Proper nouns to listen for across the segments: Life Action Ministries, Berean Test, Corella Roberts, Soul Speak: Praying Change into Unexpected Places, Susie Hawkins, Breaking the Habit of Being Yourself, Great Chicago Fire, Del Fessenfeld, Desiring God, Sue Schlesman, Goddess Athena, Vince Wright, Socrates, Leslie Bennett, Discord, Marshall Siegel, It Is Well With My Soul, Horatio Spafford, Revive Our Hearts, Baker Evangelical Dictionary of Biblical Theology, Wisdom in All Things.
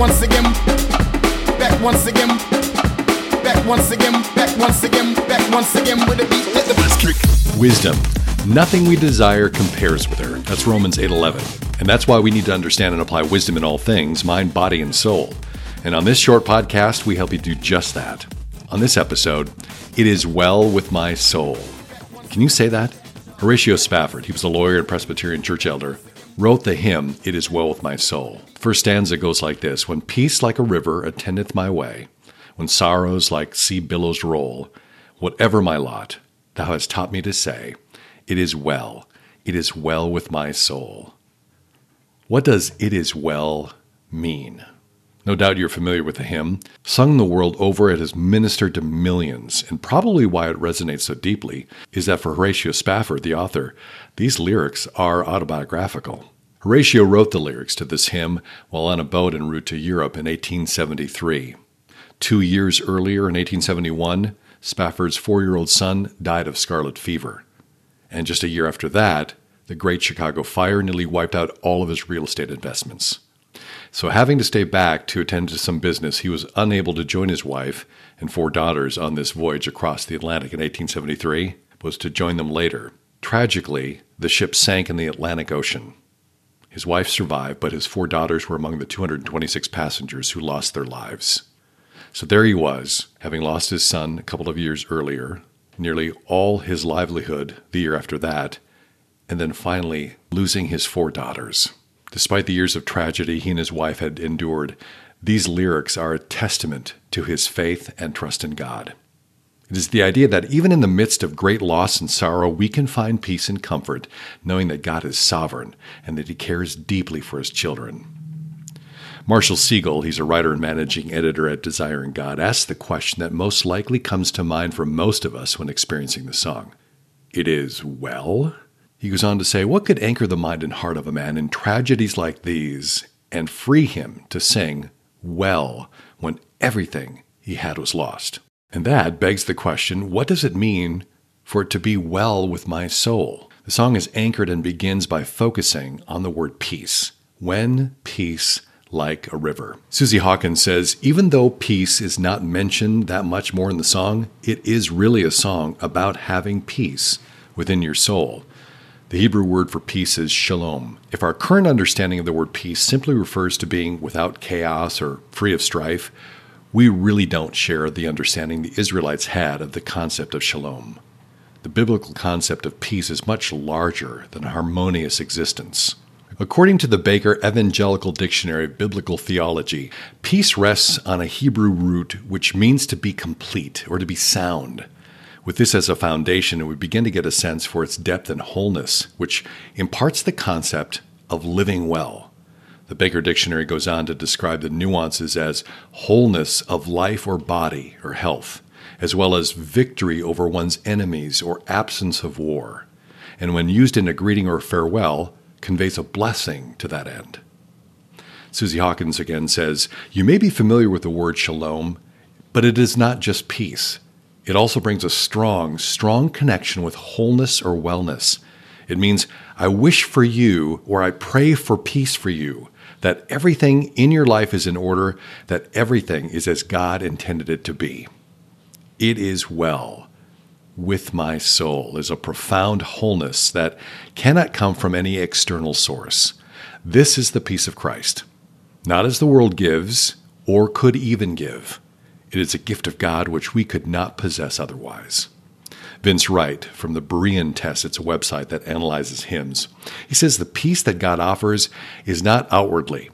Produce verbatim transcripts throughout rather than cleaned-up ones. once again, back once again, back once again, back once again, back once again with a beat. Let the bass kick. Wisdom. Nothing we desire compares with her. That's Romans eight eleven. And that's why we need to understand and apply wisdom in all things, mind, body, and soul. And on this short podcast, we help you do just that. On this episode, It Is Well With My Soul. Can you say that? Horatio Spafford, he was a lawyer and Presbyterian church elder, wrote the hymn, It Is Well With My Soul. First stanza goes like this: When peace like a river attendeth my way, when sorrows like sea billows roll, whatever my lot, thou hast taught me to say, it is well, it is well with my soul. What does it is well mean? No doubt you're familiar with the hymn. Sung the world over, it has ministered to millions, and probably why it resonates so deeply is that for Horatio Spafford, the author, these lyrics are autobiographical. Horatio wrote the lyrics to this hymn while on a boat en route to Europe in eighteen seventy-three. Two years earlier, in eighteen seventy-one, Spafford's four-year-old son died of scarlet fever. And just a year after that, the Great Chicago Fire nearly wiped out all of his real estate investments. So having to stay back to attend to some business, he was unable to join his wife and four daughters on this voyage across the Atlantic in eighteen seventy-three, but was to join them later. Tragically, the ship sank in the Atlantic Ocean. His wife survived, but his four daughters were among the two hundred twenty-six passengers who lost their lives. So there he was, having lost his son a couple of years earlier, nearly all his livelihood the year after that, and then finally losing his four daughters. Despite the years of tragedy he and his wife had endured, these lyrics are a testament to his faith and trust in God. It is the idea that even in the midst of great loss and sorrow, we can find peace and comfort, knowing that God is sovereign and that he cares deeply for his children. Marshall Siegel, he's a writer and managing editor at Desiring God, asks the question that most likely comes to mind for most of us when experiencing the song. It is well? He goes on to say, what could anchor the mind and heart of a man in tragedies like these and free him to sing well when everything he had was lost? And that begs the question, what does it mean for it to be well with my soul? The song is anchored and begins by focusing on the word peace. When peace like a river. Susie Hawkins says, even though peace is not mentioned that much more in the song, it is really a song about having peace within your soul. The Hebrew word for peace is shalom. If our current understanding of the word peace simply refers to being without chaos or free of strife, we really don't share the understanding the Israelites had of the concept of shalom. The biblical concept of peace is much larger than a harmonious existence. According to the Baker Evangelical Dictionary of Biblical Theology, peace rests on a Hebrew root which means to be complete or to be sound. With this as a foundation, we begin to get a sense for its depth and wholeness, which imparts the concept of living well. The Baker Dictionary goes on to describe the nuances as wholeness of life or body or health, as well as victory over one's enemies or absence of war. And when used in a greeting or farewell, conveys a blessing to that end. Susie Hawkins again says, you may be familiar with the word shalom, but it is not just peace. It also brings a strong, strong connection with wholeness or wellness. It means, I wish for you, or I pray for peace for you, that everything in your life is in order, that everything is as God intended it to be. It is well with my soul is a profound wholeness that cannot come from any external source. This is the peace of Christ, not as the world gives or could even give. It is a gift of God which we could not possess otherwise. Vince Wright from the Berean Test, it's a website that analyzes hymns. He says the peace that God offers is not outwardly,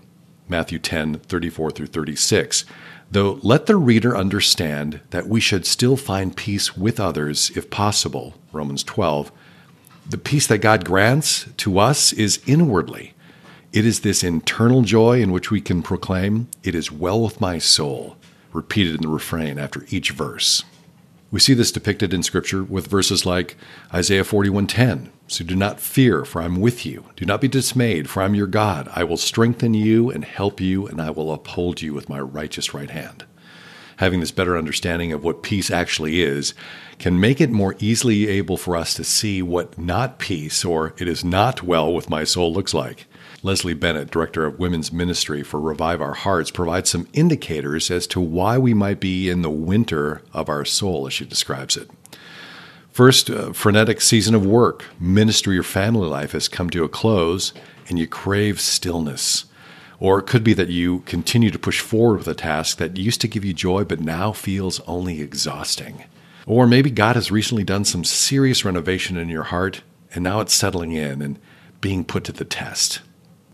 Matthew ten, thirty-four through thirty-six, though let the reader understand that we should still find peace with others if possible, Romans twelve. The peace that God grants to us is inwardly. It is this internal joy in which we can proclaim, it is well with my soul, repeated in the refrain after each verse. We see this depicted in Scripture with verses like Isaiah forty-one ten. So do not fear, for I am with you. Do not be dismayed, for I am your God. I will strengthen you and help you, and I will uphold you with my righteous right hand. Having this better understanding of what peace actually is can make it more easily able for us to see what not peace or it is not well with my soul looks like. Leslie Bennett, Director of Women's Ministry for Revive Our Hearts, provides some indicators as to why we might be in the winter of our soul, as she describes it. First, a frenetic season of work, ministry, or family life has come to a close, and you crave stillness. Or it could be that you continue to push forward with a task that used to give you joy but now feels only exhausting. Or maybe God has recently done some serious renovation in your heart, and now it's settling in and being put to the test.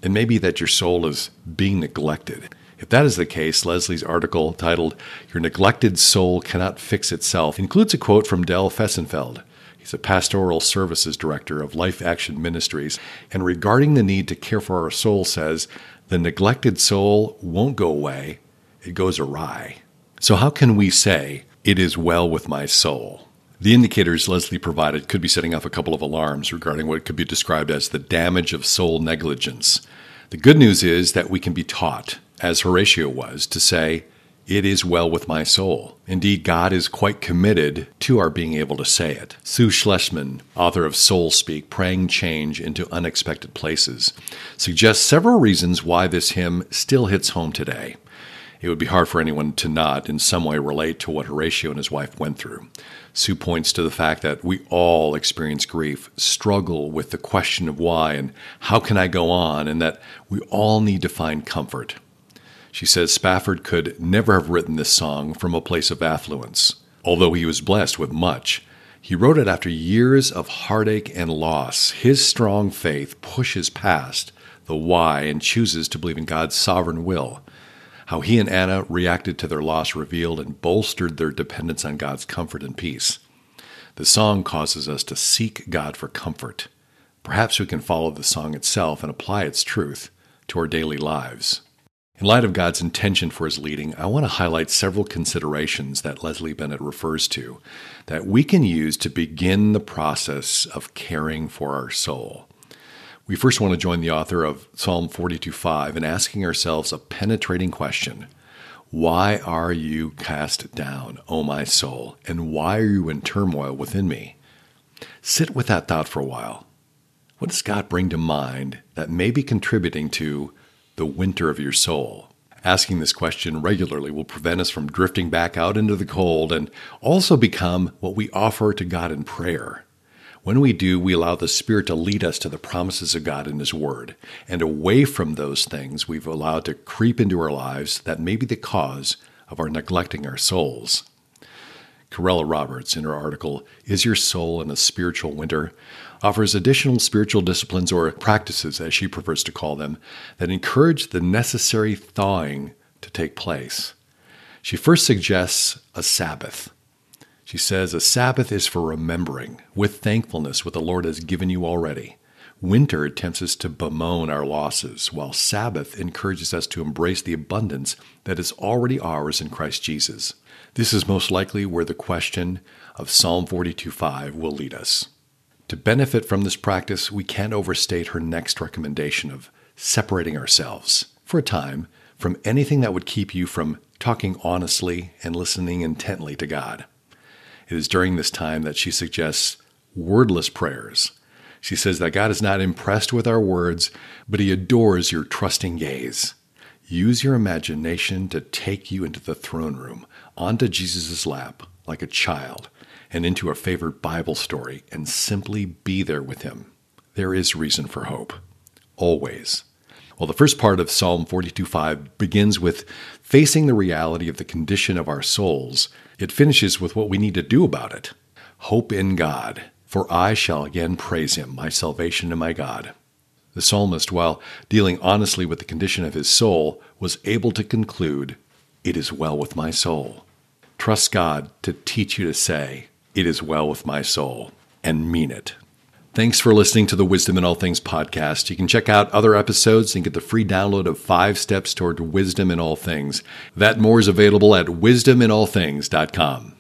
And maybe that your soul is being neglected. If that is the case, Leslie's article titled, "Your Neglected Soul Cannot Fix Itself," includes a quote from Del Fessenfeld. He's a pastoral services director of Life Action Ministries, and regarding the need to care for our soul says, "The neglected soul won't go away, it goes awry." So how can we say, "It is well with my soul"? The indicators Leslie provided could be setting off a couple of alarms regarding what could be described as the damage of soul negligence. The good news is that we can be taught, as Horatio was, to say, "It is well with my soul." Indeed, God is quite committed to our being able to say it. Sue Schlesman, author of Soul Speak: Praying Change into Unexpected Places, suggests several reasons why this hymn still hits home today. It would be hard for anyone to not in some way relate to what Horatio and his wife went through. Sue points to the fact that we all experience grief, struggle with the question of why and how can I go on, and that we all need to find comfort. She says Spafford could never have written this song from a place of affluence. Although he was blessed with much, he wrote it after years of heartache and loss. His strong faith pushes past the why and chooses to believe in God's sovereign will. How he and Anna reacted to their loss revealed and bolstered their dependence on God's comfort and peace. The song causes us to seek God for comfort. Perhaps we can follow the song itself and apply its truth to our daily lives. In light of God's intention for his leading, I want to highlight several considerations that Leslie Bennett refers to that we can use to begin the process of caring for our soul. We first want to join the author of Psalm forty-two five in asking ourselves a penetrating question. Why are you cast down, O my soul, and why are you in turmoil within me? Sit with that thought for a while. What does God bring to mind that may be contributing to the winter of your soul? Asking this question regularly will prevent us from drifting back out into the cold and also become what we offer to God in prayer. When we do, we allow the Spirit to lead us to the promises of God in His Word and away from those things we've allowed to creep into our lives that may be the cause of our neglecting our souls. Corella Roberts, in her article, "Is Your Soul in a Spiritual Winter?", offers additional spiritual disciplines or practices, as she prefers to call them, that encourage the necessary thawing to take place. She first suggests a Sabbath. She says, a Sabbath is for remembering with thankfulness what the Lord has given you already. Winter tempts us to bemoan our losses, while Sabbath encourages us to embrace the abundance that is already ours in Christ Jesus. This is most likely where the question of Psalm forty-two five will lead us. To benefit from this practice, we can't overstate her next recommendation of separating ourselves, for a time, from anything that would keep you from talking honestly and listening intently to God. It is during this time that she suggests wordless prayers. She says that God is not impressed with our words, but He adores your trusting gaze. Use your imagination to take you into the throne room, onto Jesus' lap, like a child, and into a favorite Bible story, and simply be there with him. There is reason for hope, always. Well, the first part of Psalm forty-two five begins with facing the reality of the condition of our souls. It finishes with what we need to do about it. Hope in God, for I shall again praise him, my salvation and my God. The psalmist, while dealing honestly with the condition of his soul, was able to conclude, "It is well with my soul." Trust God to teach you to say, "It is well with my soul," and mean it. Thanks for listening to the Wisdom in All Things podcast. You can check out other episodes and get the free download of Five Steps Toward Wisdom in All Things. That more is available at wisdom in all things dot com.